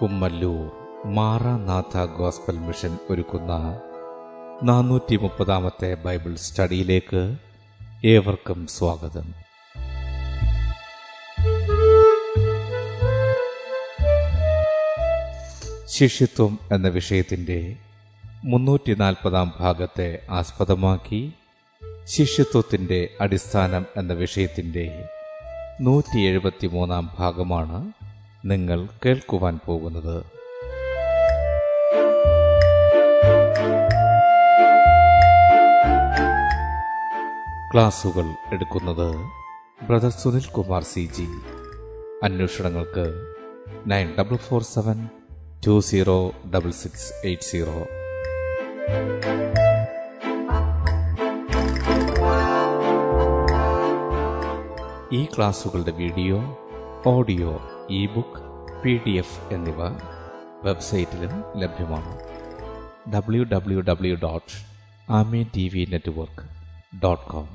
കുമ്മല്ലൂർ മാറ നാഥ gospel mission ഒരുക്കുന്ന 430 ബൈബിൾ സ്റ്റഡിയിലേക്ക് ഏവർക്കും സ്വാഗതം. ശിഷ്യത്വം എന്ന വിഷയത്തിൻ്റെ 340 ഭാഗത്തെ ആസ്പദമാക്കി ശിഷ്യത്വത്തിൻ്റെ അടിസ്ഥാനം എന്ന വിഷയത്തിൻ്റെ 173 ഭാഗമാണ് നിങ്ങൾ കേൾക്കുവാൻ പോകുന്നത്. ക്ലാസുകൾ എടുക്കുന്നത് brother Sunil Kumar C G. അന്വേഷണങ്ങൾക്ക് 9447206680. ഈ ക്ലാസുകളുടെ video, audio, e book, PDF എന്നിവ വെബ്സൈറ്റിലും ലഭ്യമാണ്. www.amentvnetwork.com.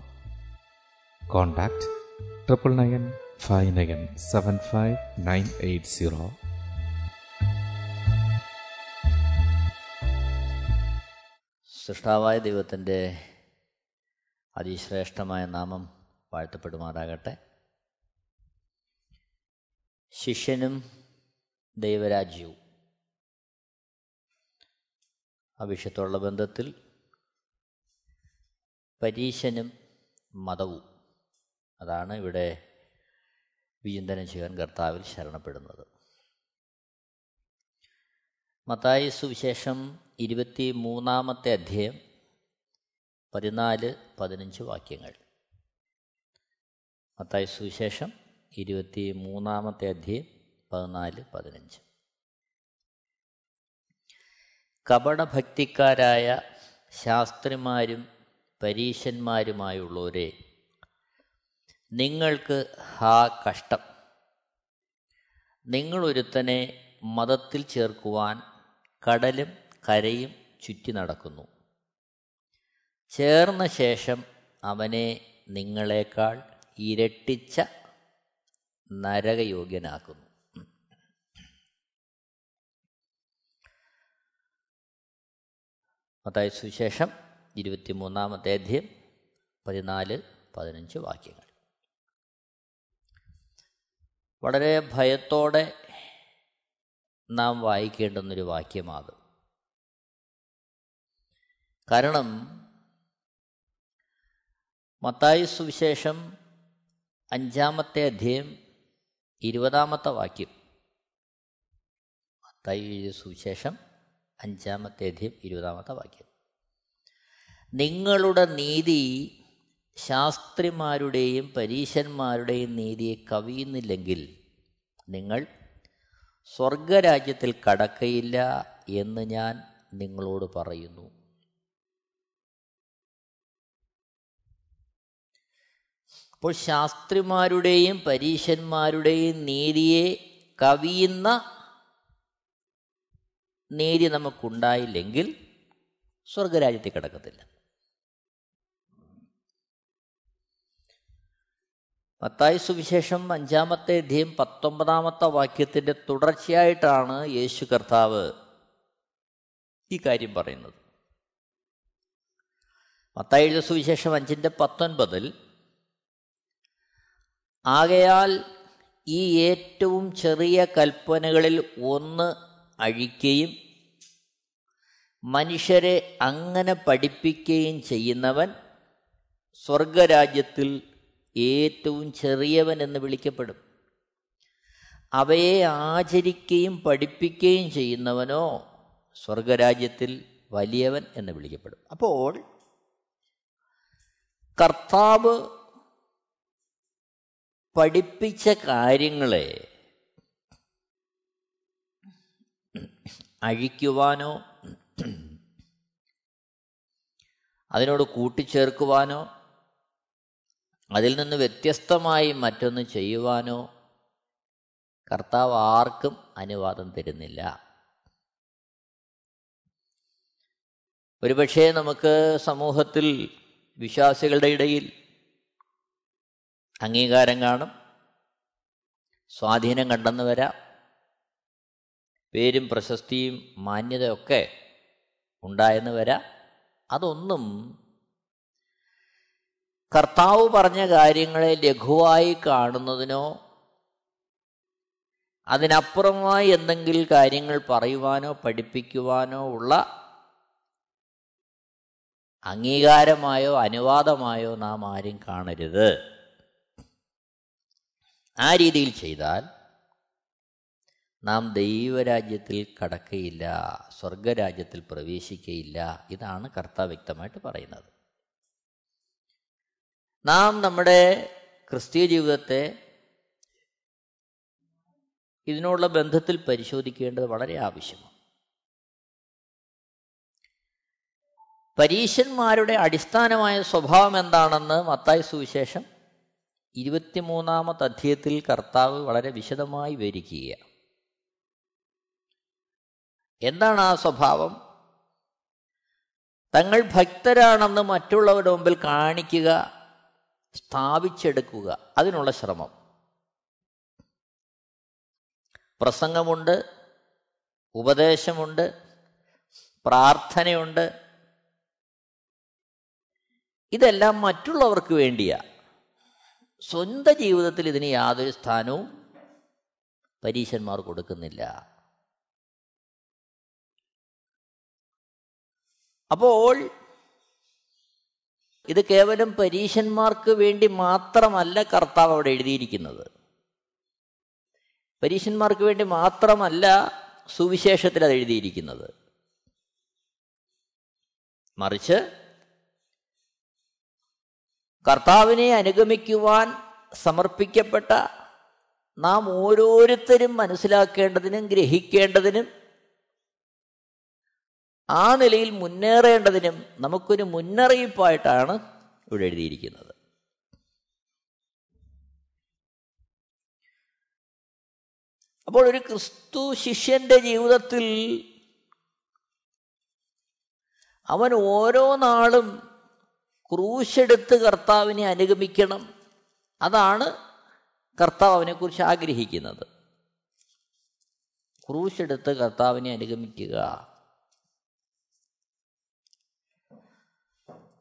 കോൺടാക്ട് 9995975980. സൃഷ്ടാവായ ദൈവത്തിൻ്റെ അതിശ്രേഷ്ഠമായ നാമം വാഴ്ത്തപ്പെടുമാറാകട്ടെ. ശിഷ്യനും ദൈവരാജ്യവും അഭിഷേകത്തോടുള്ള ബന്ധത്തിൽ പരീശനും മതവും, അതാണ് ഇവിടെ വിചിന്തനം ചെയ്യാൻ കർത്താവിൽ ശരണപ്പെടുന്നത്. മത്തായി സുവിശേഷം 23 അധ്യായം 14-15 വാക്യങ്ങൾ. മത്തായി സുവിശേഷം 23 അധ്യായം 14-15. കപടഭക്തിക്കാരായ ശാസ്ത്രിമാരും പരീശന്മാരുമായുള്ളവരെ, നിങ്ങൾക്ക് ഹാ കഷ്ടം! നിങ്ങളൊരുത്തനെ മതത്തിൽ ചേർക്കുവാൻ കടലും കരയും ചുറ്റി നടക്കുന്നു. ചേർന്ന ശേഷം അവനെ നിങ്ങളെക്കാൾ ഇരട്ടിച്ച നരകയോഗ്യനാക്കുന്നു. മത്തായി സുവിശേഷം 23 അധ്യായം 14-15 വാക്യങ്ങൾ. വളരെ ഭയത്തോടെ നാം വായിക്കേണ്ടുന്നൊരു വാക്യമാകും. കാരണം മത്തായി സുവിശേഷം 5 അധ്യായം 20 വാക്യം, മത്തായി സുവിശേഷം 5 അധ്യായം 20 വാക്യം, നിങ്ങളുടെ നീതി ശാസ്ത്രിമാരുടെയും പരീശന്മാരുടെയും നീതിയെ കവിയുന്നില്ലെങ്കിൽ നിങ്ങൾ സ്വർഗരാജ്യത്തിൽ കടക്കയില്ല എന്ന് ഞാൻ നിങ്ങളോട് പറയുന്നു. അപ്പോൾ ശാസ്ത്രിമാരുടെയും പരീശന്മാരുടെയും നീതിയെ കവിയുന്ന നീതി നമുക്കുണ്ടായില്ലെങ്കിൽ സ്വർഗരാജ്യത്തിൽ കടക്കത്തില്ല. മത്തായി സുവിശേഷം 5 അധ്യായം 19 വാക്യത്തിൻ്റെ തുടർച്ചയായിട്ടാണ് യേശു കർത്താവ് ഈ കാര്യം പറയുന്നത്. മത്തായിയുടെ സുവിശേഷം 5:19, ആകയാൽ ഈ ഏറ്റവും ചെറിയ കൽപ്പനകളിൽ ഒന്ന് അഴിക്കുകയും മനുഷ്യരെ അങ്ങനെ പഠിപ്പിക്കുകയും ചെയ്യുന്നവൻ സ്വർഗരാജ്യത്തിൽ ഏറ്റവും ചെറിയവൻ എന്ന് വിളിക്കപ്പെടും. അവയെ ആചരിക്കുകയും പഠിപ്പിക്കുകയും ചെയ്യുന്നവനോ സ്വർഗരാജ്യത്തിൽ വലിയവൻ എന്ന് വിളിക്കപ്പെടും. അപ്പോൾ കർത്താവ് പഠിപ്പിച്ച കാര്യങ്ങളെ അഴിക്കുവാനോ അതിനോട് കൂട്ടിച്ചേർക്കുവാനോ അതിൽ നിന്ന് വ്യത്യസ്തമായി മറ്റൊന്ന് ചെയ്യുവാനോ കർത്താവ് ആർക്കും അനുവാദം തരുന്നില്ല. ഒരുപക്ഷേ നമുക്ക് സമൂഹത്തിൽ വിശ്വാസികളുടെ ഇടയിൽ അംഗീകാരം കാണും, സ്വാധീനം കണ്ടെന്ന് വരാം, പേരും പ്രശസ്തിയും മാന്യതയൊക്കെ ഉണ്ടായെന്ന് വരാം. അതൊന്നും കർത്താവ് പറഞ്ഞ കാര്യങ്ങളെ ലഘുവായി കാണുന്നതിനോ അതിനപ്പുറമായി എന്തെങ്കിലും കാര്യങ്ങൾ പറയുവാനോ പഠിപ്പിക്കുവാനോ ഉള്ള അംഗീകാരമായോ അനുവാദമായോ നാം ആരും കാണരുത്. ആ രീതിയിൽ ചെയ്താൽ നാം ദൈവരാജ്യത്തിൽ കടക്കുകയില്ല, സ്വർഗരാജ്യത്തിൽ പ്രവേശിക്കുകയില്ല. ഇതാണ് കർത്താവ് വ്യക്തമായിട്ട് പറയുന്നത്. നാം നമ്മുടെ ക്രിസ്തീയ ജീവിതത്തെ ഇതിനുള്ള ബന്ധത്തിൽ പരിശോധിക്കേണ്ടത് വളരെ ആവശ്യമാണ്. പരീശന്മാരുടെ അടിസ്ഥാനമായ സ്വഭാവം എന്താണെന്ന് മത്തായി സുവിശേഷം 23 അധ്യായത്തിൽ കർത്താവ് വളരെ വിശദമായി വിവരിക്കുകയാണ്. എന്താണ് ആ സ്വഭാവം? തങ്ങൾ ഭക്തരാണെന്ന് മറ്റുള്ളവരുടെ മുമ്പിൽ കാണിക്കുക, സ്ഥാപിച്ചെടുക്കുക, അതിനുള്ള ശ്രമം. പ്രസംഗമുണ്ട്, ഉപദേശമുണ്ട്, പ്രാർത്ഥനയുണ്ട്. ഇതെല്ലാം മറ്റുള്ളവർക്ക് വേണ്ടിയാണ്. സ്വന്തം ജീവിതത്തിൽ ഇതിന് യാതൊരു സ്ഥാനവും പരീശന്മാർ കൊടുക്കുന്നില്ല. അപ്പോൾ ഇത് കേവലം പരീശന്മാർക്ക് വേണ്ടി മാത്രമല്ല കർത്താവ് അവിടെ എഴുതിയിരിക്കുന്നത്. പരീശന്മാർക്ക് വേണ്ടി മാത്രമല്ല സുവിശേഷത്തിൽ അത് എഴുതിയിരിക്കുന്നത്. മറിച്ച് കർത്താവിനെ അനുഗമിക്കുവാൻ സമർപ്പിക്കപ്പെട്ട നാം ഓരോരുത്തരും മനസ്സിലാക്കേണ്ടതിനും ഗ്രഹിക്കേണ്ടതിനും ആ നിലയിൽ മുന്നേറേണ്ടതിനും നമുക്കൊരു മുന്നറിയിപ്പായിട്ടാണ് ഇവിടെ എഴുതിയിരിക്കുന്നത്. അപ്പോൾ ഒരു ക്രിസ്തു ശിഷ്യന്റെ ജീവിതത്തിൽ അവൻ ഓരോ നാളും ക്രൂശെടുത്ത് കർത്താവിനെ അനുഗമിക്കണം. അതാണ് കർത്താവ് അവനെക്കുറിച്ച് ആഗ്രഹിക്കുന്നത്. ക്രൂശെടുത്ത് കർത്താവിനെ അനുഗമിക്കുക.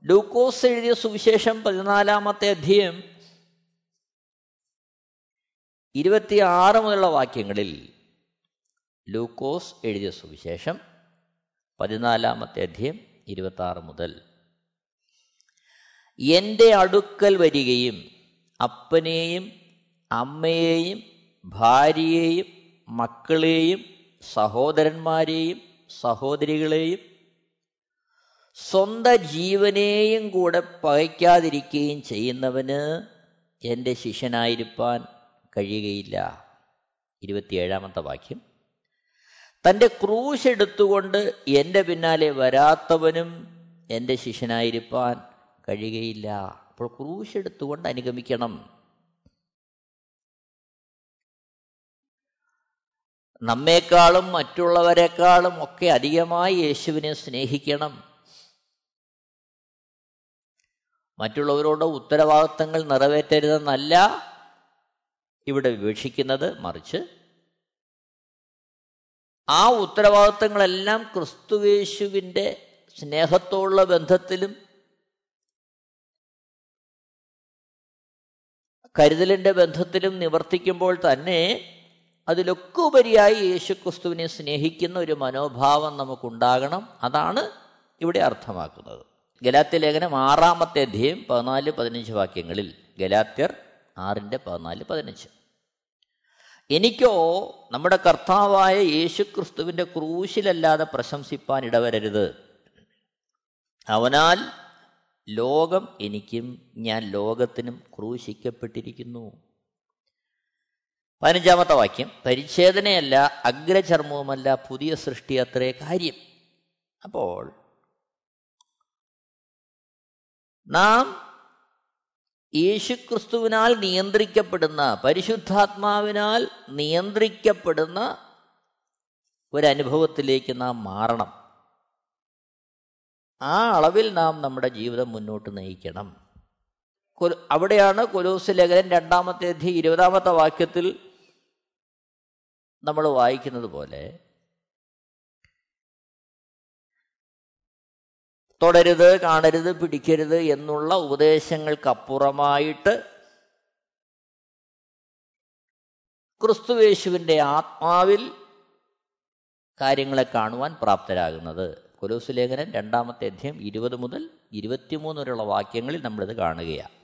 ലൂക്കോസ് എഴുതിയ സുവിശേഷം 14 അധ്യായം 26 മുതലുള്ള വാക്യങ്ങളിൽ, ലൂക്കോസ് എഴുതിയ സുവിശേഷം 14 അധ്യായം 26 മുതൽ, എൻ്റെ അടുക്കൽ വരികയും അപ്പനെയും അമ്മയെയും ഭാര്യയെയും മക്കളെയും സഹോദരന്മാരെയും സഹോദരികളെയും സ്വന്തം ജീവനെയും കൂടെ പകയ്ക്കാതിരിക്കുകയും ചെയ്യുന്നവന് എൻ്റെ ശിഷ്യനായിരിക്കാൻ കഴിയുകയില്ല. 27 വാക്യം, തൻ്റെ ക്രൂശ് എടുത്തുകൊണ്ട് എൻ്റെ പിന്നാലെ വരാത്തവനും എൻ്റെ ശിഷ്യനായിരിക്കാൻ കഴിയുകയില്ല. അപ്പോൾ ക്രൂശ് എടുത്തുകൊണ്ട് അനുഗമിക്കണം. നമ്മെക്കാളും മറ്റുള്ളവരെക്കാളും ഒക്കെ അധികമായി യേശുവിനെ സ്നേഹിക്കണം. മറ്റുള്ളവരോട് ഉത്തരവാദിത്തങ്ങൾ നിറവേറ്റരുതെന്നല്ല ഇവിടെ വിവക്ഷിക്കുന്നത്. മറിച്ച് ആ ഉത്തരവാദിത്തങ്ങളെല്ലാം ക്രിസ്തുയേശുവിൻ്റെ സ്നേഹത്തോടുള്ള ബന്ധത്തിലും കരുതലിൻ്റെ ബന്ധത്തിലും നിവർത്തിക്കുമ്പോൾ തന്നെ അതിലൊക്കെ ഉപരിയായി യേശുക്രിസ്തുവിനെ സ്നേഹിക്കുന്ന ഒരു മനോഭാവം നമുക്കുണ്ടാകണം. അതാണ് ഇവിടെ അർത്ഥമാക്കുന്നത്. ഗലാത്യലേഖനം 6 അധ്യായം 14-15 വാക്യങ്ങളിൽ, ഗലാത്യർ 6:14-15, എനിക്കോ നമ്മുടെ കർത്താവായ യേശുക്രിസ്തുവിൻ്റെ ക്രൂശിലല്ലാതെ പ്രശംസിപ്പാൻ ഇടവരരുത്. അവനാൽ ലോകം എനിക്കും ഞാൻ ലോകത്തിനും ക്രൂശിക്കപ്പെട്ടിരിക്കുന്നു. 15 വാക്യം, പരിച്ഛേദനയല്ല അഗ്രചർമ്മവുമല്ല പുതിയ സൃഷ്ടി അത്രേ കാര്യം. അപ്പോൾ നാം യേശുക്രിസ്തുവിനാൽ നിയന്ത്രിക്കപ്പെടുന്ന, പരിശുദ്ധാത്മാവിനാൽ നിയന്ത്രിക്കപ്പെടുന്ന ഒരനുഭവത്തിലേക്ക് നാം മാറണം. ആ അളവിൽ നാം നമ്മുടെ ജീവിതം മുന്നോട്ട് നയിക്കണം. അവിടെയാണ് കൊലോസ്യലേഖനം 2 അധ്യായം 20 വാക്യത്തിൽ നമ്മൾ വായിക്കുന്നത് പോലെ, തൊടരുത്, കാണരുത്, പിടിക്കരുത് എന്നുള്ള ഉപദേശങ്ങൾക്കപ്പുറമായിട്ട് ക്രിസ്തുയേശുവിൻ്റെ ആത്മാവിൽ കാര്യങ്ങളെ കാണുവാൻ പ്രാപ്തരാകുന്നത്. കൊലോസ്യലേഖനം 2-ാമത്തെ അധ്യായം 20 മുതൽ 23 വരെയുള്ള വാക്യങ്ങളിൽ നമ്മളിത് കാണുകയാണ്.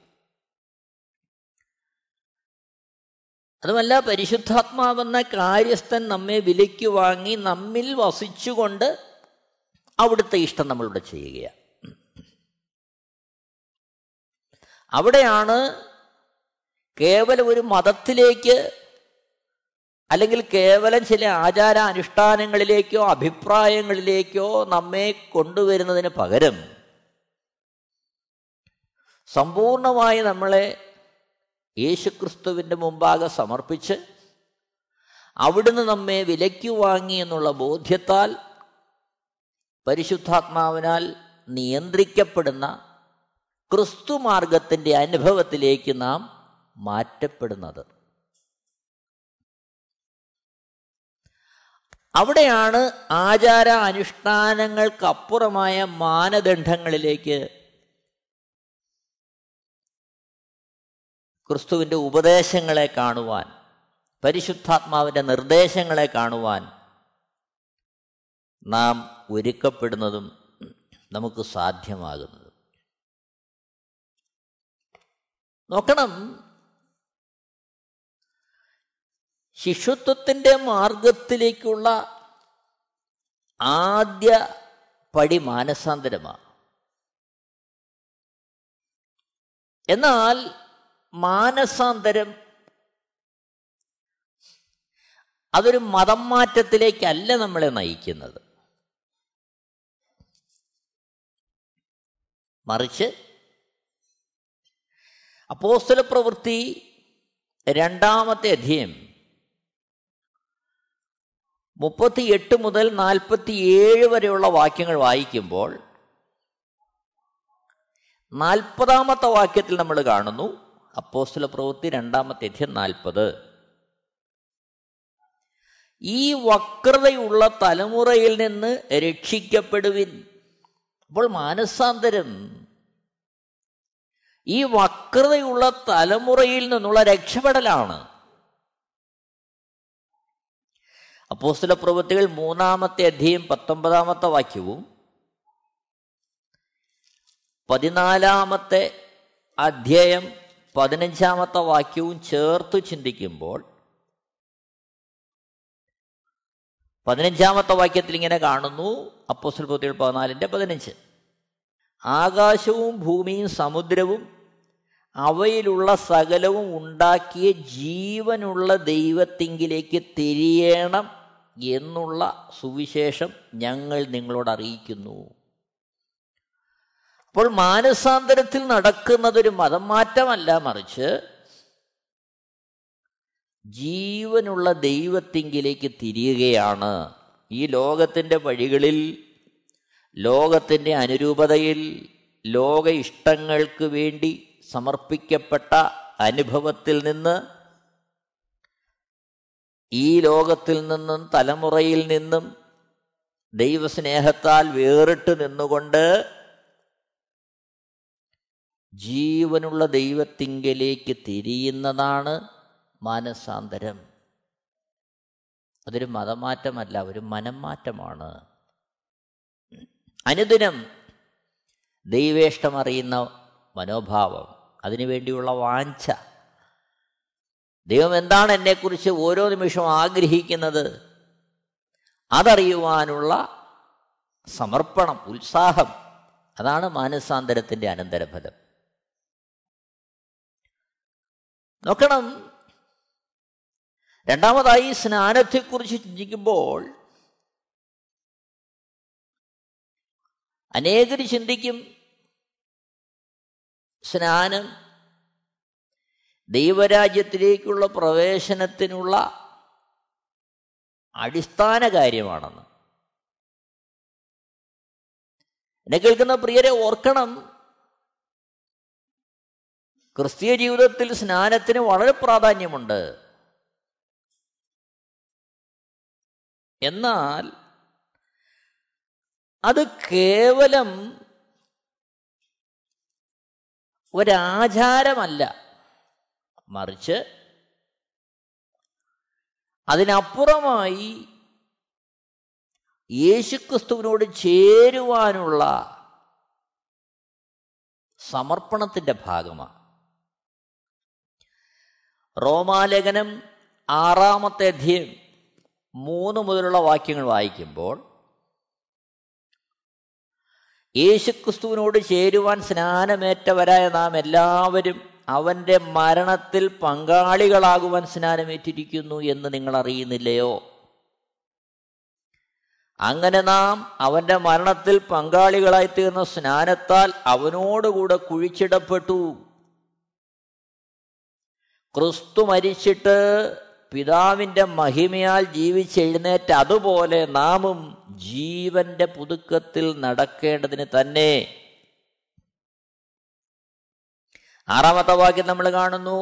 അതുമല്ല, പരിശുദ്ധാത്മാവെന്ന കാര്യസ്ഥൻ നമ്മെ വിലയ്ക്ക് വാങ്ങി നമ്മിൽ വസിച്ചുകൊണ്ട് അവിടുത്തെ ഇഷ്ടം നമ്മളിവിടെ ചെയ്യുകയാണ്. അവിടെയാണ് കേവലം ഒരു മതത്തിലേക്ക് അല്ലെങ്കിൽ കേവലം ചില ആചാര അനുഷ്ഠാനങ്ങളിലേക്കോ അഭിപ്രായങ്ങളിലേക്കോ നമ്മെ കൊണ്ടുവരുന്നതിന് പകരം സമ്പൂർണമായി നമ്മളെ യേശുക്രിസ്തുവിൻ്റെ മുമ്പാകെ സമർപ്പിച്ച് അവിടുന്ന് നമ്മെ വിലയ്ക്ക് വാങ്ങി എന്നുള്ള ബോധ്യത്താൽ പരിശുദ്ധാത്മാവിനാൽ നിയന്ത്രിക്കപ്പെടുന്ന ക്രിസ്തു മാർഗത്തിൻ്റെ അനുഭവത്തിലേക്ക് നാം മാറ്റപ്പെടുന്നത്. അവിടെയാണ് ആചാര അനുഷ്ഠാനങ്ങൾക്കപ്പുറമായ മാനദണ്ഡങ്ങളിലേക്ക് ക്രിസ്തുവിൻ്റെ ഉപദേശങ്ങളെ കാണുവാൻ, പരിശുദ്ധാത്മാവിൻ്റെ നിർദ്ദേശങ്ങളെ കാണുവാൻ നാം ഒരുക്കപ്പെടുന്നതും നമുക്ക് സാധ്യമാകുന്നതും. നോക്കണം, ശിഷ്യത്വത്തിൻ്റെ മാർഗത്തിലേക്കുള്ള ആദ്യ പടി മാനസാന്തരമാണ്. എന്നാൽ മാനസാന്തരം അതൊരു മതം മാറ്റത്തിലേക്കല്ല നമ്മളെ നയിക്കുന്നത്. മറിച്ച് അപ്പോസ്തലപ്രവൃത്തി 2-ാമത്തെ അധ്യായം 38 മുതൽ 47 വരെയുള്ള വാക്യങ്ങൾ വായിക്കുമ്പോൾ 40-ാമത്തെ വാക്യത്തിൽ നമ്മൾ കാണുന്നു. അപ്പോസ്തലപ്രവൃത്തി 2-ാമത്തെ അധ്യായം 40: ഈ വക്രതയുള്ള തലമുറയിൽ നിന്ന് രക്ഷിക്കപ്പെടുവിൻ. അപ്പോൾ മാനസാന്തരം ഈ വക്രതയുള്ള തലമുറയിൽ നിന്നുള്ള രക്ഷപ്പെടലാണ്. അപ്പോസ്തലപ്രവൃത്തികൾ 3-ാമത്തെ അധ്യായം 19-ാമത്തെ വാക്യവും 14-ാമത്തെ അധ്യായം 15-ാമത്തെ വാക്യവും ചേർത്ത് ചിന്തിക്കുമ്പോൾ 15-ാമത്തെ വാക്യത്തിൽ ഇങ്ങനെ കാണുന്നു. അപ്പോസ്തലപ്രവൃത്തികൾ 14:15: ആകാശവും ഭൂമിയും സമുദ്രവും അവയിലുള്ള സകലവും ഉണ്ടാക്കിയ ജീവനുള്ള ദൈവത്തിങ്കിലേക്ക് തിരിയണം എന്നുള്ള സുവിശേഷം ഞങ്ങൾ നിങ്ങളോട് അറിയിക്കുന്നു. അപ്പോൾ മാനസാന്തരത്തിൽ നടക്കുന്നതൊരു മതം മാറ്റമല്ല, മറിച്ച് ജീവനുള്ള ദൈവത്തിങ്കിലേക്ക് തിരിയുകയാണ്. ഈ ലോകത്തിൻ്റെ വഴികളിൽ, ലോകത്തിൻ്റെ അനുരൂപതയിൽ, ലോക ഇഷ്ടങ്ങൾക്ക് വേണ്ടി സമർപ്പിക്കപ്പെട്ട അനുഭവത്തിൽ നിന്ന്, ഈ ലോകത്തിൽ നിന്നും, തലമുറയിൽ നിന്നും ദൈവസ്നേഹത്താൽ വേറിട്ട് നിന്നുകൊണ്ട് ജീവനുള്ള ദൈവത്തിങ്കിലേക്ക് തിരിയുന്നതാണ് മാനസാന്തരം. അതൊരു മതമാറ്റമല്ല, ഒരു മനം മാറ്റമാണ്. അനുദിനം ദൈവേഷ്ടമറിയുന്ന മനോഭാവം, അതിനുവേണ്ടിയുള്ള വാഞ്ച, ദൈവം എന്താണ് എന്നെക്കുറിച്ച് ഓരോ നിമിഷവും ആഗ്രഹിക്കുന്നത് അതറിയുവാനുള്ള സമർപ്പണം, ഉത്സാഹം, അതാണ് മാനസാന്തരത്തിൻ്റെ അനന്തരഫലം. നോക്കണം, രണ്ടാമതായി സ്നാനത്തെക്കുറിച്ച് ചിന്തിക്കുമ്പോൾ അനേകർ ചിന്തിക്കും സ്നാനം ദൈവരാജ്യത്തിലേക്കുള്ള പ്രവേശനത്തിനുള്ള അടിസ്ഥാന കാര്യമാണെന്ന്. എന്നെ കേൾക്കുന്ന പ്രിയരെ, ഓർക്കണം, ക്രിസ്തീയ ജീവിതത്തിൽ സ്നാനത്തിന് വളരെ പ്രാധാന്യമുണ്ട്. എന്നാൽ അത് കേവലം ഒരാചാരമല്ല, മറിച്ച് അതിനപ്പുറമായി യേശുക്രിസ്തുവിനോട് ചേരുവാനുള്ള സമർപ്പണത്തിൻ്റെ ഭാഗമാണ്. റോമാലേഖനം 6-ാം അധ്യായം 3 മുതലുള്ള വാക്യങ്ങൾ വായിക്കുമ്പോൾ യേശുക്രിസ്തുവിനോട് ചേരുവാൻ സ്നാനമേറ്റവരായ നാം എല്ലാവരും അവൻ്റെ മരണത്തിൽ പങ്കാളികളാകുവാൻ സ്നാനമേറ്റിരിക്കുന്നു എന്ന് നിങ്ങൾ അറിയുന്നില്ലയോ? അങ്ങനെ നാം അവൻ്റെ മരണത്തിൽ പങ്കാളികളായിത്തീർന്ന സ്നാനത്താൽ അവനോടുകൂടെ കുഴിച്ചിടപ്പെട്ടു. ക്രിസ്തു മരിച്ചിട്ട് പിതാവിൻ്റെ മഹിമയാൽ ജീവിച്ചെഴുന്നേറ്റ അതുപോലെ നാമും ജീവൻ്റെ പുതുക്കത്തിൽ നടക്കേണ്ടതിന് തന്നെ. 6-ാമത്തെ വാക്യം നമ്മൾ കാണുന്നു,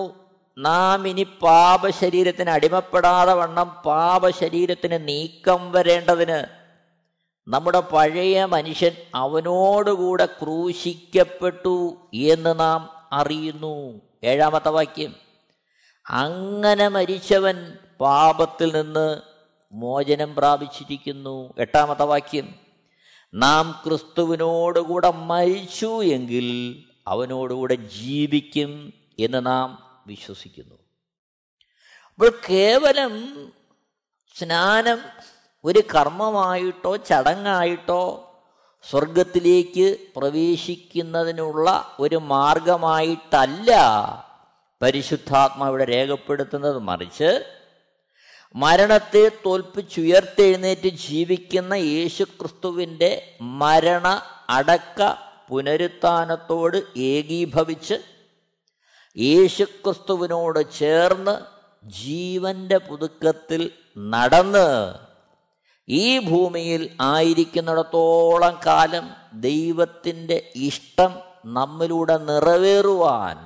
നാം ഇനി പാപശരീരത്തിന് അടിമപ്പെടാതെ വണ്ണം പാപശരീരത്തിന് നീക്കം വരേണ്ടതിന് നമ്മുടെ പഴയ മനുഷ്യൻ അവനോടുകൂടെ ക്രൂശിക്കപ്പെട്ടു എന്ന് നാം അറിയുന്നു. 7-ാമത്തെ വാക്യം, അങ്ങനെ മരിച്ചവൻ പാപത്തിൽ നിന്ന് മോചനം പ്രാപിച്ചിരിക്കുന്നു. 8-ാമത്തെ വാക്യം, നാം ക്രിസ്തുവിനോടുകൂടെ മരിച്ചു എങ്കിൽ അവനോടുകൂടെ ജീവിക്കും എന്ന് നാം വിശ്വസിക്കുന്നു. അപ്പോൾ കേവലം സ്നാനം ഒരു കർമ്മമായിട്ടോ ചടങ്ങായിട്ടോ സ്വർഗത്തിലേക്ക് പ്രവേശിക്കുന്നതിനുള്ള ഒരു മാർഗമായിട്ടല്ല പരിശുദ്ധാത്മാവിടെ രേഖപ്പെടുത്തുന്നത്, മറിച്ച് മരണത്തെ തോൽപ്പിച്ചുയർത്തെഴുന്നേറ്റ് ജീവിക്കുന്ന യേശുക്രിസ്തുവിൻ്റെ മരണ അടക്ക പുനരുത്ഥാനത്തോട് ഏകീഭവിച്ച് യേശുക്രിസ്തുവിനോട് ചേർന്ന് ജീവൻ്റെ പുതുക്കത്തിൽ നടന്ന് ഈ ഭൂമിയിൽ ആയിരിക്കുന്നിടത്തോളം കാലം ദൈവത്തിൻ്റെ ഇഷ്ടം നമ്മിലൂടെ നിറവേറുവാൻ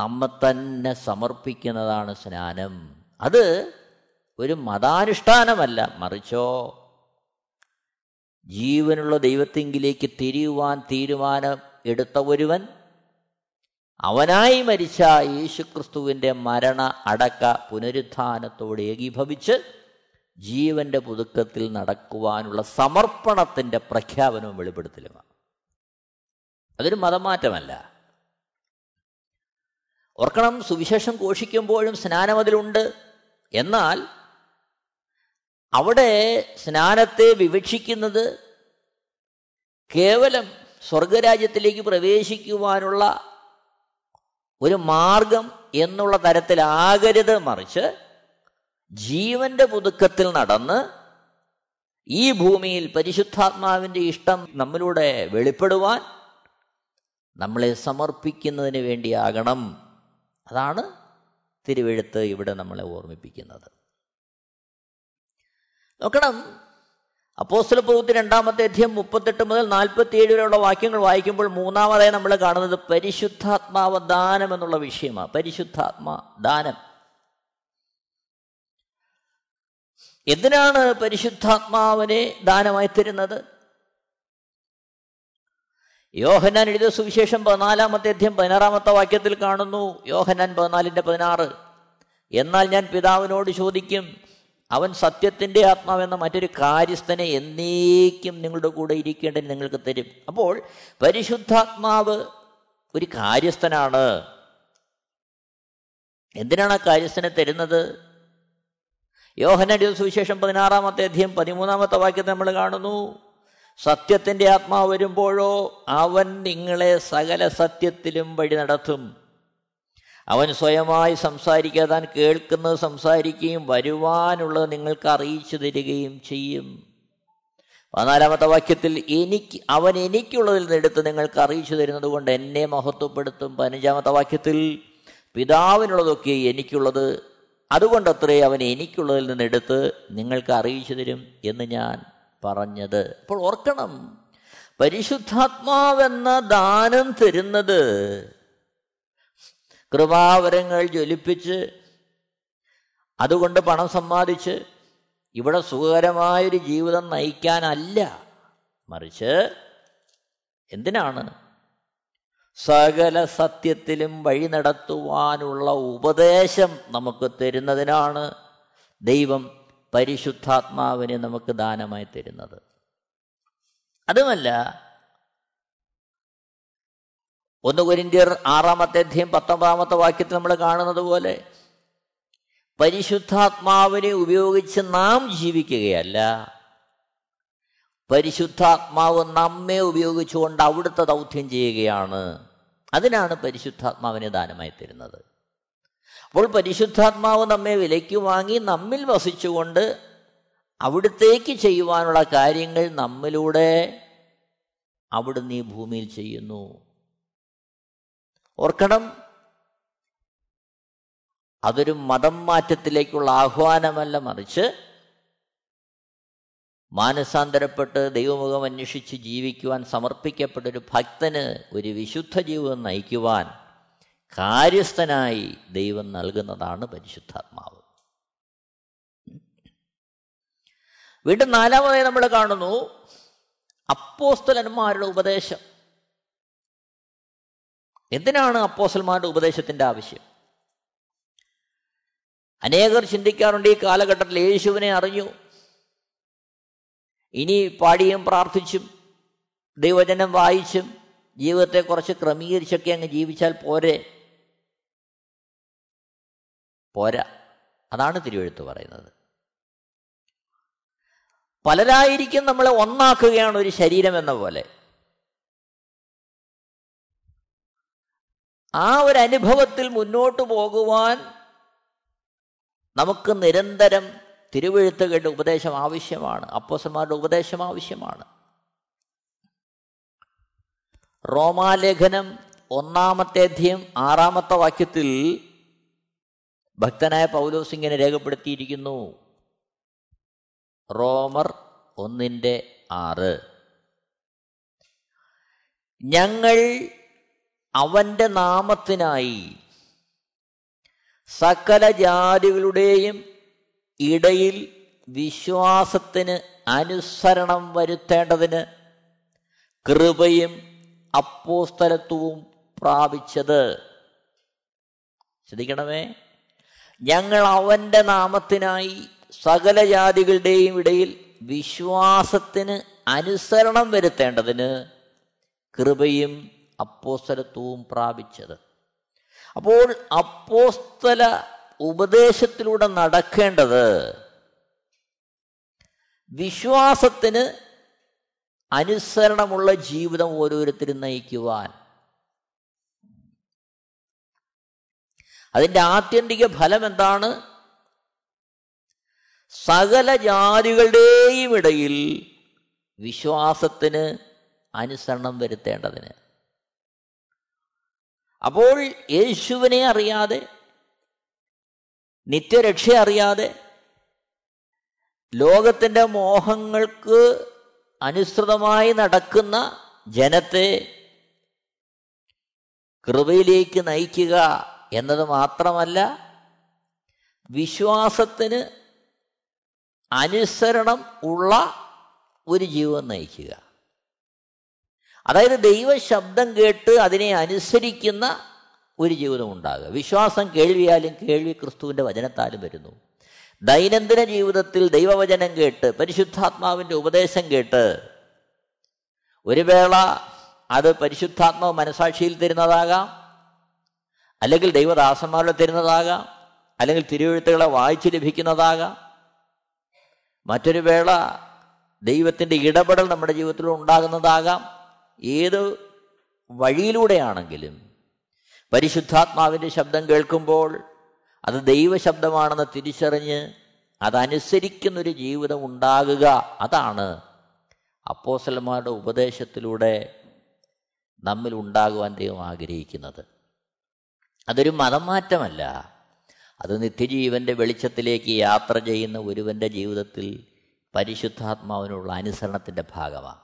നമ്മെ തന്നെ സമർപ്പിക്കുന്നതാണ് സ്നാനം. അത് ഒരു മതാനുഷ്ഠാനമല്ല, മറിച്ചോ ജീവനുള്ള ദൈവത്തിങ്കിലേക്ക് തിരിയുവാൻ തീരുമാനം എടുത്ത ഒരുവൻ അവനായി മരിച്ച യേശുക്രിസ്തുവിൻ്റെ മരണ അടക്ക പുനരുത്ഥാനത്തോട് ഏകീഭവിച്ച് ജീവൻ്റെ പുതുക്കത്തിൽ നടക്കുവാനുള്ള സമർപ്പണത്തിൻ്റെ പ്രഖ്യാപനവും വെളിപ്പെടുത്തലുമാണ്. അതൊരു മതമാറ്റമല്ല. ഓർക്കണം, സുവിശേഷം ഘോഷിക്കുമ്പോഴും സ്നാനം അതിലുണ്ട്. എന്നാൽ അവിടെ സ്നാനത്തെ വിവക്ഷിക്കുന്നത് കേവലം സ്വർഗരാജ്യത്തിലേക്ക് പ്രവേശിക്കുവാനുള്ള ഒരു മാർഗം എന്നുള്ള തരത്തിലാകരുത്, മറിച്ച് ജീവൻ്റെ പുതുക്കത്തിൽ നടന്ന് ഈ ഭൂമിയിൽ പരിശുദ്ധാത്മാവിൻ്റെ ഇഷ്ടം നമ്മിലൂടെ വെളിപ്പെടുവാൻ നമ്മളെ സമർപ്പിക്കുന്നതിന് വേണ്ടിയാകണം. അതാണ് തിരുവെഴുത്ത് ഇവിടെ നമ്മളെ ഓർമ്മിപ്പിക്കുന്നത്. നോക്കണം, അപ്പോസ്തലപ്രവൃത്തി 2-ാം അധ്യായം 38 മുതൽ 47 വരെയുള്ള വാക്യങ്ങൾ വായിക്കുമ്പോൾ മൂന്നാമതായി നമ്മൾ കാണുന്നത് പരിശുദ്ധാത്മാവ് ദാനം എന്നുള്ള വിഷയമാണ്. പരിശുദ്ധാത്മാ ദാനം. എന്തിനാണ് പരിശുദ്ധാത്മാവിനെ ദാനമായി തരുന്നത്? യോഹന്നാൻ എഴുതിയ സുവിശേഷം 14-ാം അധ്യായം 16-ാമത്തെ വാക്യത്തിൽ കാണുന്നു. യോഹന്നാൻ 14:16, എന്നാൽ ഞാൻ പിതാവിനോട് ചോദിക്കും, അവൻ സത്യത്തിൻ്റെ ആത്മാവെന്ന മറ്റൊരു കാര്യസ്ഥനെ എന്നേക്കും നിങ്ങളുടെ കൂടെ ഇരിക്കേണ്ടതിന് നിങ്ങൾക്ക് തരും. അപ്പോൾ പരിശുദ്ധാത്മാവ് ഒരു കാര്യസ്ഥനാണ്. എന്തിനാണ് ആ കാര്യസ്ഥനെ തരുന്നത്? യോഹന്നാൻ എഴുതിയ സുവിശേഷം 16-ാം അധ്യായം 13-ാമത്തെ വാക്യത്തിൽ നമ്മൾ കാണുന്നു, സത്യത്തിൻ്റെ ആത്മാവ് വരുമ്പോഴോ അവൻ നിങ്ങളെ സകല സത്യത്തിലും വഴി നടത്തും. അവൻ സ്വയമായി സംസാരിക്കാതെ താൻ കേൾക്കുന്നത് സംസാരിക്കുകയും വരുവാനുള്ളത് നിങ്ങൾക്ക് അറിയിച്ചു തരികയും ചെയ്യും. 14-ാമത്തെ വാക്യത്തിൽ അവൻ എനിക്കുള്ളതിൽ നിന്നെടുത്ത് നിങ്ങൾക്ക് അറിയിച്ചു തരുന്നത് കൊണ്ട് എന്നെ മഹത്വപ്പെടുത്തും. 15-ാമത്തെ വാക്യത്തിൽ പിതാവിനുള്ളതൊക്കെ എനിക്കുള്ളത്, അതുകൊണ്ടത്രേ അവൻ എനിക്കുള്ളതിൽ നിന്നെടുത്ത് നിങ്ങൾക്ക് അറിയിച്ചു തരും എന്ന് ഞാൻ പറഞ്ഞത്. അപ്പോൾ ഓർക്കണം, പരിശുദ്ധാത്മാവെന്ന ദാനം തരുന്നത് കൃപാവരങ്ങൾ ജ്വലിപ്പിച്ച് അതുകൊണ്ട് പണം സമ്പാദിച്ച് ഇവിടെ സുഖകരമായൊരു ജീവിതം നയിക്കാനല്ല, മറിച്ച് എന്തിനാണ്? സകല സത്യത്തിലും വഴി നടത്തുവാനുള്ള ഉപദേശം നമുക്ക് തരുന്നതിനാണ് ദൈവം പരിശുദ്ധാത്മാവിനെ നമുക്ക് ദാനമായി തരുന്നത്. അതുമല്ല, 1 കൊരിന്ത്യർ 6-ാം അധ്യായം 19-ാമത്തെ വാക്യത്തിൽ നമ്മൾ കാണുന്നത് പോലെ പരിശുദ്ധാത്മാവിനെ ഉപയോഗിച്ച് നാം ജീവിക്കുകയല്ല, പരിശുദ്ധാത്മാവ് നമ്മെ ഉപയോഗിച്ചുകൊണ്ട് അവിടുത്തെ ദൗത്യം ചെയ്യുകയാണ്. അതിനാണ് പരിശുദ്ധാത്മാവിനെ ദാനമായി തരുന്നത്. അപ്പോൾ പരിശുദ്ധാത്മാവ് നമ്മെ വിലയ്ക്ക് വാങ്ങി നമ്മിൽ വസിച്ചുകൊണ്ട് അവിടുത്തേക്ക് ചെയ്യുവാനുള്ള കാര്യങ്ങൾ നമ്മിലൂടെ അവിടുന്ന് ഈ ഭൂമിയിൽ ചെയ്യുന്നു. ഓർക്കണം, അതൊരു മതം മാറ്റത്തിലേക്കുള്ള ആഹ്വാനമല്ല, മറിച്ച് മാനസാന്തരപ്പെട്ട് ദൈവമുഖം അന്വേഷിച്ച് ജീവിക്കുവാൻ സമർപ്പിക്കപ്പെട്ടൊരു ഭക്തന് ഒരു വിശുദ്ധ ജീവിതം നയിക്കുവാൻ കാര്യസ്ഥനായി ദൈവം നൽകുന്നതാണ് പരിശുദ്ധാത്മാവ്. വീണ്ടും 4-മതായി നമ്മൾ കാണുന്നു അപ്പോസ്തലന്മാരുടെ ഉപദേശം. എന്തിനാണ് അപ്പോസ്തലന്മാരുടെ ഉപദേശത്തിൻ്റെ ആവശ്യം? അനേകർ ചിന്തിക്കാറുണ്ട്, ഈ കാലഘട്ടത്തിൽ യേശുവിനെ അറിഞ്ഞു, ഇനി പാടിയും പ്രാർത്ഥിച്ചും ദൈവവചനം വായിച്ചും ജീവിതത്തെ കുറച്ച് ക്രമീകരിച്ചൊക്കെ അങ്ങ് ജീവിച്ചാൽ പോരാ. അതാണ് തിരുവെഴുത്ത് പറയുന്നത്. പലരായിരിക്കും നമ്മളെ ഒന്നാക്കുകയാണ് ഒരു ശരീരം എന്ന പോലെ. ആ ഒരു അനുഭവത്തിൽ മുന്നോട്ട് പോകുവാൻ നമുക്ക് നിരന്തരം തിരുവെഴുത്തുകളുടെ ഉപദേശം ആവശ്യമാണ്, അപ്പോസ്തലന്മാരുടെ ഉപദേശം ആവശ്യമാണ്. റോമാലേഖനം 1-ാം അധ്യായം 6-ാമത്തെ വാക്യത്തിൽ ഭക്തനായ പൗലോസ് ഇങ്ങനെ രേഖപ്പെടുത്തിയിരിക്കുന്നു. റോമർ 1:6, ഞങ്ങൾ അവൻ്റെ നാമത്തിനായി സകല ജാതികളുടെയും ഇടയിൽ വിശ്വാസത്തിന് അനുസരണം വരുത്തേണ്ടതിന് കൃപയും അപ്പോസ്തലത്വവും പ്രാപിച്ചത്. ശ്രദ്ധിക്കണമേ, ഞങ്ങൾ അവൻ്റെ നാമത്തിനായി സകല ജാതികളുടെയും ഇടയിൽ വിശ്വാസത്തിന് അനുസരണം വരുത്തേണ്ടതിന് കൃപയും അപ്പോസ്തലത്വവും പ്രാപിച്ചത്. അപ്പോൾ അപ്പോസ്തല ഉപദേശത്തിലൂടെ നടക്കേണ്ടത് വിശ്വാസത്തിന് അനുസരണമുള്ള ജീവിതം ഓരോരുത്തരും നയിക്കുവാൻ. അതിൻ്റെ ആത്യന്തിക ഫലം എന്താണ്? സകല ജാതികളുടെയും ഇടയിൽ വിശ്വാസത്തിന് അനുസരണം വരുത്തേണ്ടതിന്. അപ്പോൾ യേശുവിനെ അറിയാതെ, നിത്യരക്ഷ അറിയാതെ, ലോകത്തിൻ്റെ മോഹങ്ങൾക്ക് അനുസൃതമായി നടക്കുന്ന ജനത്തെ കൃപയിലേക്ക് നയിക്കുക എന്നത് മാത്രമല്ല, വിശ്വാസത്തിന് അനുസരണം ഉള്ള ഒരു ജീവിതം നയിക്കുക. അതായത് ദൈവശബ്ദം കേട്ട് അതിനെ അനുസരിക്കുന്ന ഒരു ജീവിതം ഉണ്ടാകുക. വിശ്വാസം കേൾവിയാലും, കേൾവി ക്രിസ്തുവിൻ്റെ വചനത്താലും വരുന്നു. ദൈനംദിന ജീവിതത്തിൽ ദൈവവചനം കേട്ട്, പരിശുദ്ധാത്മാവിൻ്റെ ഉപദേശം കേട്ട്, ഒരു വേള അത് പരിശുദ്ധാത്മാവ് മനസാക്ഷിയിൽ തരുന്നതാകാം, അല്ലെങ്കിൽ ദൈവദാസന്മാരുടെ തരുന്നതാകാം, അല്ലെങ്കിൽ തിരുവെഴുത്തുകളെ വായിച്ച് ലഭിക്കുന്നതാകാം, മറ്റൊരു വേള ദൈവത്തിൻ്റെ ഇടപെടൽ നമ്മുടെ ജീവിതത്തിൽ ഉണ്ടാകുന്നതാകാം. ഏത് വഴിയിലൂടെയാണെങ്കിലും പരിശുദ്ധാത്മാവിൻ്റെ ശബ്ദം കേൾക്കുമ്പോൾ അത് ദൈവശബ്ദമാണെന്ന് തിരിച്ചറിഞ്ഞ് അതനുസരിക്കുന്നൊരു ജീവിതം ഉണ്ടാകുക. അതാണ് അപ്പോസ്തലന്മാരുടെ ഉപദേശത്തിലൂടെ നമ്മിൽ ഉണ്ടാകുവാൻ ദൈവം ആഗ്രഹിക്കുന്നത്. അതൊരു മതം മാറ്റമല്ല, അത് നിത്യജീവൻ്റെ വെളിച്ചത്തിലേക്ക് യാത്ര ചെയ്യുന്ന ഒരുവൻ്റെ ജീവിതത്തിൽ പരിശുദ്ധാത്മാവിനുള്ള അനുസരണത്തിൻ്റെ ഭാഗമാണ്.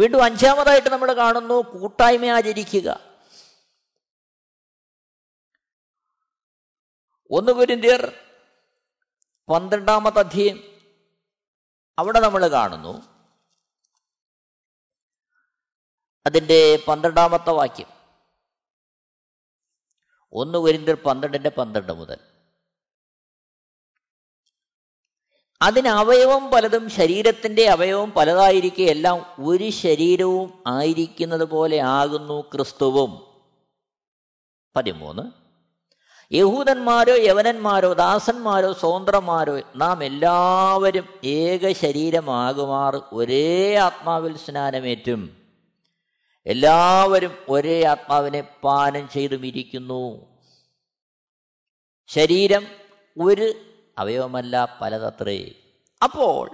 വീണ്ടും 5-മതായിട്ട് നമ്മൾ കാണുന്നു കൂട്ടായ്മ ആചരിക്കുക. 1 കൊരിന്ത്യർ 12-ാമത്തെ അധ്യായം അവിടെ നമ്മൾ കാണുന്നു അതിൻ്റെ 12-ാമത്തെ വാക്യം, 1 കൊരിന്ത്യർ 12:12 മുതൽ. അതിന് അവയവം പലതും ശരീരത്തിൻ്റെ അവയവം പലതായിരിക്കെ എല്ലാം ഒരു ശരീരവും ആയിരിക്കുന്നത് പോലെ ആകുന്നു ക്രിസ്തുവും. 13 യഹൂദന്മാരോ യവനന്മാരോ ദാസന്മാരോ സ്വതന്ത്രന്മാരോ നാം എല്ലാവരും ഏക ശരീരമാകുമാർ ഒരേ ആത്മാവിൽ സ്നാനമേറ്റും എല്ലാവരും ഒരേ ആത്മാവിനെ പാനം ചെയ്തുമിരിക്കുന്നു. ശരീരം ഒരു അവയവമല്ല, പലതത്രേ. അപ്പോൾ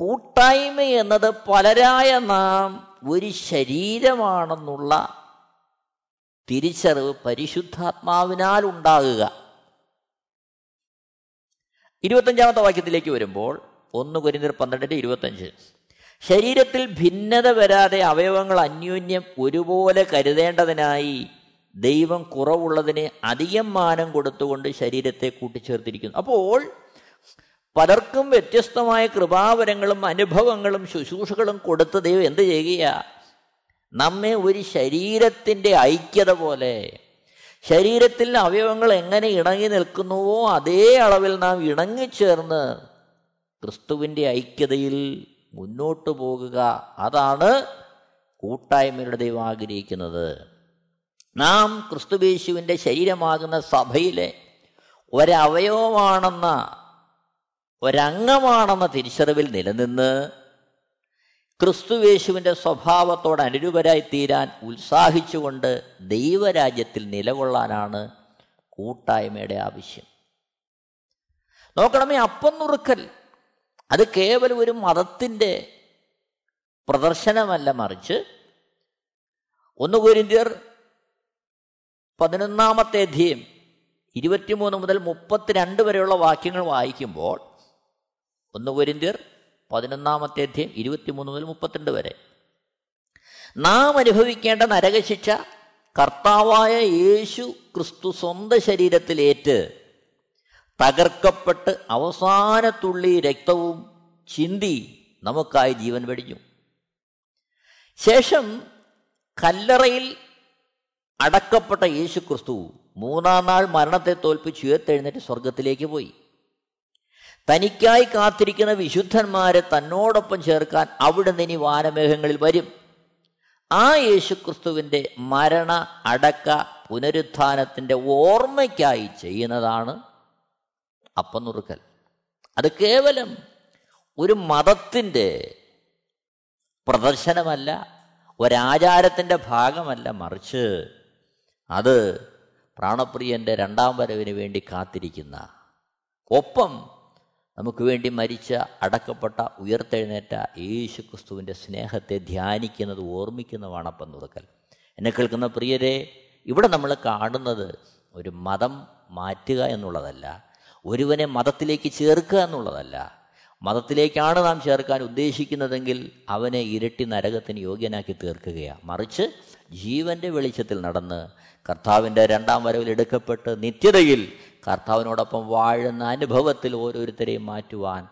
കൂട്ടായ്മ എന്നത് പലരായ നാം ഒരു ശരീരമാണെന്നുള്ള തിരിച്ചറിവ് പരിശുദ്ധാത്മാവിനാൽ ഉണ്ടാകുക. 25-ാമത്തെ വാക്യത്തിലേക്ക് വരുമ്പോൾ 1 കൊരിന്ത്യർ 12:25 ശരീരത്തിൽ ഭിന്നത വരാതെ അവയവങ്ങൾ അന്യോന്യം ഒരുപോലെ കരുതേണ്ടതിനായി ദൈവം കുറവുള്ളതിന് അധികം മാനം കൊടുത്തുകൊണ്ട് ശരീരത്തെ കൂട്ടിച്ചേർത്തിരിക്കുന്നു. അപ്പോൾ പലർക്കും വ്യത്യസ്തമായ കൃപാവരങ്ങളും അനുഭവങ്ങളും ശുശ്രൂഷകളും കൊടുത്ത് ദൈവം എന്ത് ചെയ്യുക? നമ്മെ ഒരു ശരീരത്തിൻ്റെ ഐക്യത പോലെ, ശരീരത്തിൽ അവയവങ്ങൾ എങ്ങനെ ഇണങ്ങി നിൽക്കുന്നുവോ അതേ അളവിൽ നാം ഇണങ്ങിച്ചേർന്ന് ക്രിസ്തുവിൻ്റെ ഐക്യതയിൽ മുന്നോട്ട് പോകുക. അതാണ് കൂട്ടായ്മയുടെ ദൈവം ആഗ്രഹിക്കുന്നത്. നാം ക്രിസ്തുയേശുവിൻ്റെ ശരീരമാകുന്ന സഭയിലെ ഒരവയവമാണെന്ന, ഒരംഗമാണെന്ന തിരിച്ചറിവിൽ നിലനിന്ന് ക്രിസ്തുയേശുവിൻ്റെ സ്വഭാവത്തോട് അനുരൂപരായി തീരാൻ ഉത്സാഹിച്ചുകൊണ്ട് ദൈവരാജ്യത്തിൽ നിലകൊള്ളാനാണ് കൂട്ടായ്മയുടെ ആവശ്യം. നോക്കണമേ, അപ്പം നുറുക്കൽ അത് കേവലം ഒരു മതത്തിൻ്റെ പ്രദർശനമല്ല, മറിച്ച് 1 കൊരിന്ത്യർ 11:23-32 വാക്യങ്ങൾ വായിക്കുമ്പോൾ, 1 കൊരിന്ത്യർ 11:23-32 നാം അനുഭവിക്കേണ്ട നരകശിക്ഷ കർത്താവായ യേശു ക്രിസ്തു സ്വന്തം ശരീരത്തിലേറ്റ് തകർക്കപ്പെട്ട് അവസാനത്തുള്ളി രക്തവും ചിന്തി നമുക്കായി ജീവൻ വെടിഞ്ഞു. ശേഷം കല്ലറയിൽ അടക്കപ്പെട്ട യേശു ക്രിസ്തു 3-ാം നാൾ മരണത്തെ തോൽപ്പിച്ച് ഉയർത്തെഴുന്നേറ്റ് സ്വർഗത്തിലേക്ക് പോയി. തനിക്കായി കാത്തിരിക്കുന്ന വിശുദ്ധന്മാരെ തന്നോടൊപ്പം ചേർക്കാൻ അവിടുന്ന് ഇനി വാനമേഘങ്ങളിൽ വരും. ആ യേശുക്രിസ്തുവിൻ്റെ മരണ അടക്ക പുനരുത്ഥാനത്തിൻ്റെ ഓർമ്മയ്ക്കായി ചെയ്യുന്നതാണ് അപ്പം നുറുക്കൽ. അത് കേവലം ഒരു മതത്തിൻ്റെ പ്രദർശനമല്ല, ഒരാചാരത്തിൻ്റെ ഭാഗമല്ല, മറിച്ച് അത് പ്രാണപ്രിയൻ്റെ 2ാം വരവിന് വേണ്ടി കാത്തിരിക്കുന്ന, ഒപ്പം നമുക്ക് വേണ്ടി മരിച്ച, അടക്കപ്പെട്ട, ഉയർത്തെഴുന്നേറ്റ യേശുക്രിസ്തുവിൻ്റെ സ്നേഹത്തെ ധ്യാനിക്കുന്നത്, ഓർമ്മിക്കുന്നതാണ് അപ്പം നുറുക്കൽ. എന്നെ കേൾക്കുന്ന പ്രിയരെ, ഇവിടെ നമ്മൾ കാണുന്നത് ഒരു മതം മാറ്റുക എന്നുള്ളതല്ല, ഒരുവനെ മതത്തിലേക്ക് ചേർക്കുക എന്നുള്ളതല്ല. മതത്തിലേക്കാണ് നാം ചേർക്കാൻ ഉദ്ദേശിക്കുന്നതെങ്കിൽ അവനെ ഇരട്ടി നരകത്തിന് യോഗ്യനാക്കി തീർക്കുകയാണ്, മറിച്ച് ജീവൻ്റെ വെളിച്ചത്തിൽ നടന്ന് കർത്താവിൻ്റെ 2ാം വരവിൽ എടുക്കപ്പെട്ട് നിത്യതയിൽ കർത്താവിനോടൊപ്പം വാഴുന്ന അനുഭവത്തിൽ ഓരോരുത്തരെയും മാറ്റുവാൻ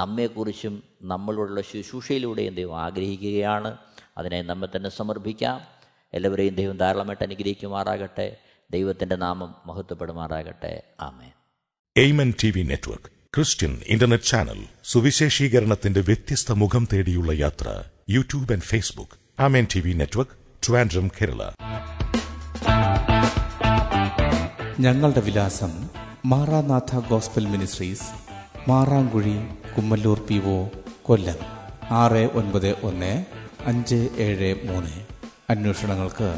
നമ്മെക്കുറിച്ചും നമ്മളുള്ള ശുശ്രൂഷയിലൂടെയും ദൈവം ആഗ്രഹിക്കുകയാണ്. അതിനായി നമ്മെ തന്നെ സമർപ്പിക്കാം. എല്ലാവരെയും ദൈവം ധാരാളമായിട്ട് അനുഗ്രഹിക്കുമാറാകട്ടെ. ദൈവത്തിൻ്റെ നാമം മഹത്വപ്പെടുമാറാകട്ടെ. ആമേൻ. Amen TV Network Christian internet channel, സുവിശേഷീകരണത്തിന്റെ വ്യത്യസ്ത മുഖം തേടിയുള്ള യാത്ര. YouTube and Facebook. Amen TV Network Trivandrum, Kerala. ഞങ്ങളുടെ വിലാസം: Maranatha gospel ministries, Marankuzhi, Kummalloor PO, Kollam 691573. അന്വേഷണങ്ങൾക്ക്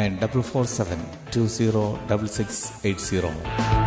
9447206680.